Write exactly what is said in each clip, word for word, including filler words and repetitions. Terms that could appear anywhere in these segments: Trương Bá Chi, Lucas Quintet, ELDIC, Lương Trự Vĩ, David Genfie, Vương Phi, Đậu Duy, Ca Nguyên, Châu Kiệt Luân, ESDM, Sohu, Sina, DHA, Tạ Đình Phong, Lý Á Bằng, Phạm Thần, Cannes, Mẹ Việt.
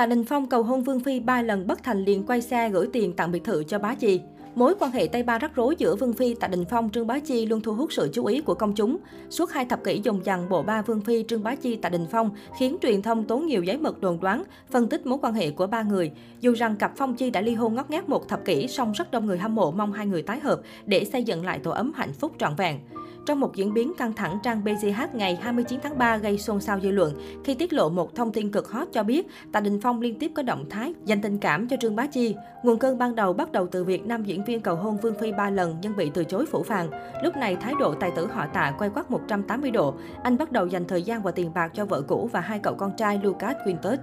Tạ Đình Phong cầu hôn Vương Phi ba lần bất thành liền quay xe gửi tiền tặng biệt thự cho Bá Chi. Mối quan hệ Tây Ba rắc rối giữa Vương Phi, Tạ Đình Phong, Trương Bá Chi luôn thu hút sự chú ý của công chúng. Suốt hai thập kỷ dòng dằng, bộ ba Vương Phi, Trương Bá Chi, Tạ Đình Phong khiến truyền thông tốn nhiều giấy mực đồn đoán, phân tích mối quan hệ của ba người. Dù rằng cặp Phong Chi đã ly hôn ngót ngát một thập kỷ, song rất đông người hâm mộ mong hai người tái hợp để xây dựng lại tổ ấm hạnh phúc trọn vẹn. Trong một diễn biến căng thẳng, trang pê giê hát ngày hai mươi chín tháng ba gây xôn xao dư luận khi tiết lộ một thông tin cực hot cho biết Tạ Đình Phong liên tiếp có động thái dành tình cảm cho Trương Bá Chi. Nguồn cơn ban đầu bắt đầu từ việc nam diễn viên cầu hôn Vương Phi ba lần nhưng bị từ chối phủ phàng. Lúc này thái độ tài tử họ Tạ quay quắt một trăm tám mươi độ. Anh bắt đầu dành thời gian và tiền bạc cho vợ cũ và hai cậu con trai Lucas Quintet.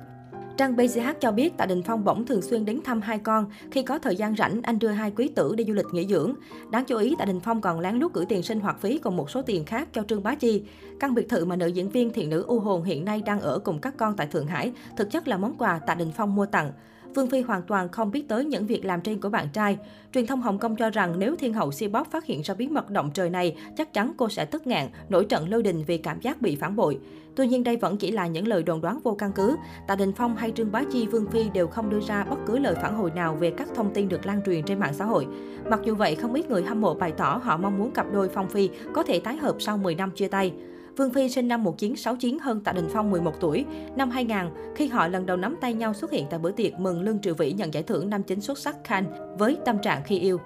Trang pê giê hát cho biết Tạ Đình Phong bỗng thường xuyên đến thăm hai con. Khi có thời gian rảnh, anh đưa hai quý tử đi du lịch nghỉ dưỡng. Đáng chú ý, Tạ Đình Phong còn lén lút gửi tiền sinh hoạt phí cùng một số tiền khác cho Trương Bá Chi. Căn biệt thự mà nữ diễn viên thiện nữ U Hồn hiện nay đang ở cùng các con tại Thượng Hải thực chất là món quà Tạ Đình Phong mua tặng. Vương Phi hoàn toàn không biết tới những việc làm trên của bạn trai. Truyền thông Hồng Kông cho rằng nếu thiên hậu C-pop phát hiện ra bí mật động trời này, chắc chắn cô sẽ tức ngạn, nổi trận lôi đình vì cảm giác bị phản bội. Tuy nhiên đây vẫn chỉ là những lời đồn đoán vô căn cứ. Tạ Đình Phong hay Trương Bá Chi, Vương Phi đều không đưa ra bất cứ lời phản hồi nào về các thông tin được lan truyền trên mạng xã hội. Mặc dù vậy, không ít người hâm mộ bày tỏ họ mong muốn cặp đôi Phong Phi có thể tái hợp sau mười năm chia tay. Vương Phi sinh năm một nghìn chín trăm sáu mươi chín hơn Tạ Đình Phong mười một tuổi. Năm hai nghìn, khi họ lần đầu nắm tay nhau xuất hiện tại bữa tiệc mừng Lương Trự Vĩ nhận giải thưởng nam chính xuất sắc Cannes với Tâm trạng khi yêu.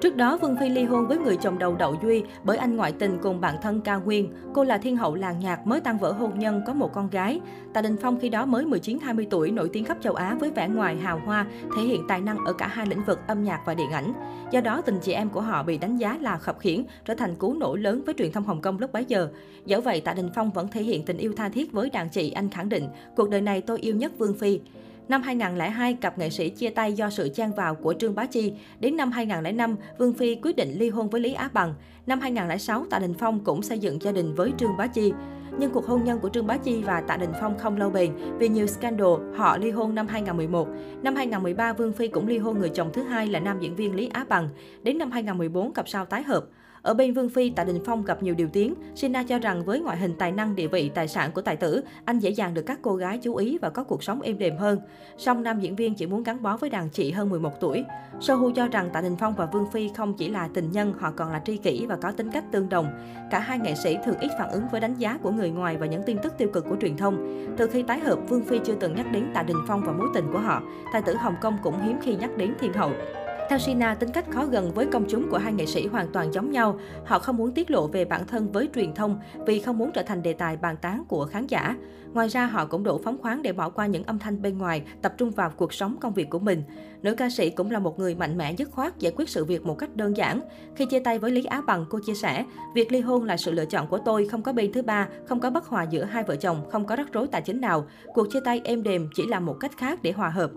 Trước đó, Vương Phi ly hôn với người chồng đầu Đậu Duy bởi anh ngoại tình cùng bạn thân Ca Nguyên. Cô là thiên hậu làng nhạc mới tan vỡ hôn nhân có một con gái. Tạ Đình Phong khi đó mới mười chín hai mươi tuổi, nổi tiếng khắp châu Á với vẻ ngoài hào hoa, thể hiện tài năng ở cả hai lĩnh vực âm nhạc và điện ảnh. Do đó, tình chị em của họ bị đánh giá là khập khiễng, trở thành cú nổ lớn với truyền thông Hồng Kông lúc bấy giờ. Dẫu vậy, Tạ Đình Phong vẫn thể hiện tình yêu tha thiết với đàn chị, anh khẳng định, cuộc đời này tôi yêu nhất Vương Phi. Năm hai nghìn không trăm lẻ hai, cặp nghệ sĩ chia tay do sự chen vào của Trương Bá Chi. Đến năm hai nghìn không trăm lẻ năm, Vương Phi quyết định ly hôn với Lý Á Bằng. Năm hai nghìn không trăm lẻ sáu, Tạ Đình Phong cũng xây dựng gia đình với Trương Bá Chi. Nhưng cuộc hôn nhân của Trương Bá Chi và Tạ Đình Phong không lâu bền vì nhiều scandal, họ ly hôn năm hai nghìn không trăm mười một. Năm hai nghìn không trăm mười ba, Vương Phi cũng ly hôn người chồng thứ hai là nam diễn viên Lý Á Bằng. Đến năm hai nghìn không trăm mười bốn, cặp sao tái hợp. Ở bên Vương Phi, Tạ Đình Phong gặp nhiều điều tiếng. Sina cho rằng với ngoại hình, tài năng, địa vị, tài sản của tài tử, anh dễ dàng được các cô gái chú ý và có cuộc sống êm đềm hơn. Song nam diễn viên chỉ muốn gắn bó với đàn chị hơn mười một tuổi. Sohu cho rằng Tạ Đình Phong và Vương Phi không chỉ là tình nhân, họ còn là tri kỷ và có tính cách tương đồng. Cả hai nghệ sĩ thường ít phản ứng với đánh giá của người ngoài và những tin tức tiêu cực của truyền thông. Từ khi tái hợp, Vương Phi chưa từng nhắc đến Tạ Đình Phong và mối tình của họ. Tài tử Hồng Kông cũng hiếm khi nhắc đến thiên hậu. Theo Sina, tính cách khó gần với công chúng của hai nghệ sĩ hoàn toàn giống nhau. Họ không muốn tiết lộ về bản thân với truyền thông vì không muốn trở thành đề tài bàn tán của khán giả. Ngoài ra, họ cũng đủ phóng khoáng để bỏ qua những âm thanh bên ngoài, tập trung vào cuộc sống, công việc của mình. Nữ ca sĩ cũng là một người mạnh mẽ, dứt khoát, giải quyết sự việc một cách đơn giản. Khi chia tay với Lý Á Bằng, cô chia sẻ, việc ly hôn là sự lựa chọn của tôi, không có bên thứ ba, không có bất hòa giữa hai vợ chồng, không có rắc rối tài chính nào. Cuộc chia tay êm đềm chỉ là một cách khác để hòa hợp.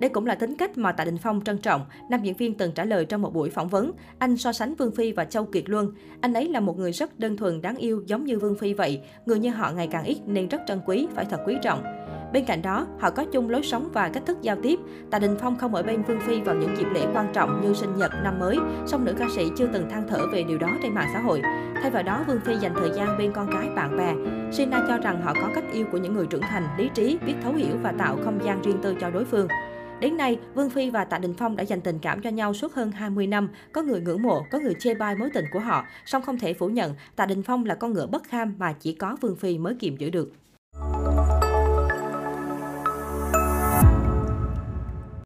Đây cũng là tính cách mà Tạ Đình Phong trân trọng, nam diễn viên từng trả lời trong một buổi phỏng vấn. Anh so sánh Vương Phi và Châu Kiệt Luân. Anh ấy là một người rất đơn thuần, đáng yêu, giống như Vương Phi vậy. Người như họ ngày càng ít nên rất trân quý, phải thật quý trọng. Bên cạnh đó, họ có chung lối sống và cách thức giao tiếp. Tạ Đình Phong không ở bên Vương Phi vào những dịp lễ quan trọng như sinh nhật, năm mới, song nữ ca sĩ chưa từng than thở về điều đó trên mạng xã hội. Thay vào đó, Vương Phi dành thời gian bên con gái, bạn bè. Sina cho rằng họ có cách yêu của những người trưởng thành, lý trí, biết thấu hiểu và tạo không gian riêng tư cho đối phương. Đến nay, Vương Phi và Tạ Đình Phong đã dành tình cảm cho nhau suốt hơn hai mươi năm. Có người ngưỡng mộ, có người chê bai mối tình của họ. Song không thể phủ nhận, Tạ Đình Phong là con ngựa bất kham mà chỉ có Vương Phi mới kiềm giữ được.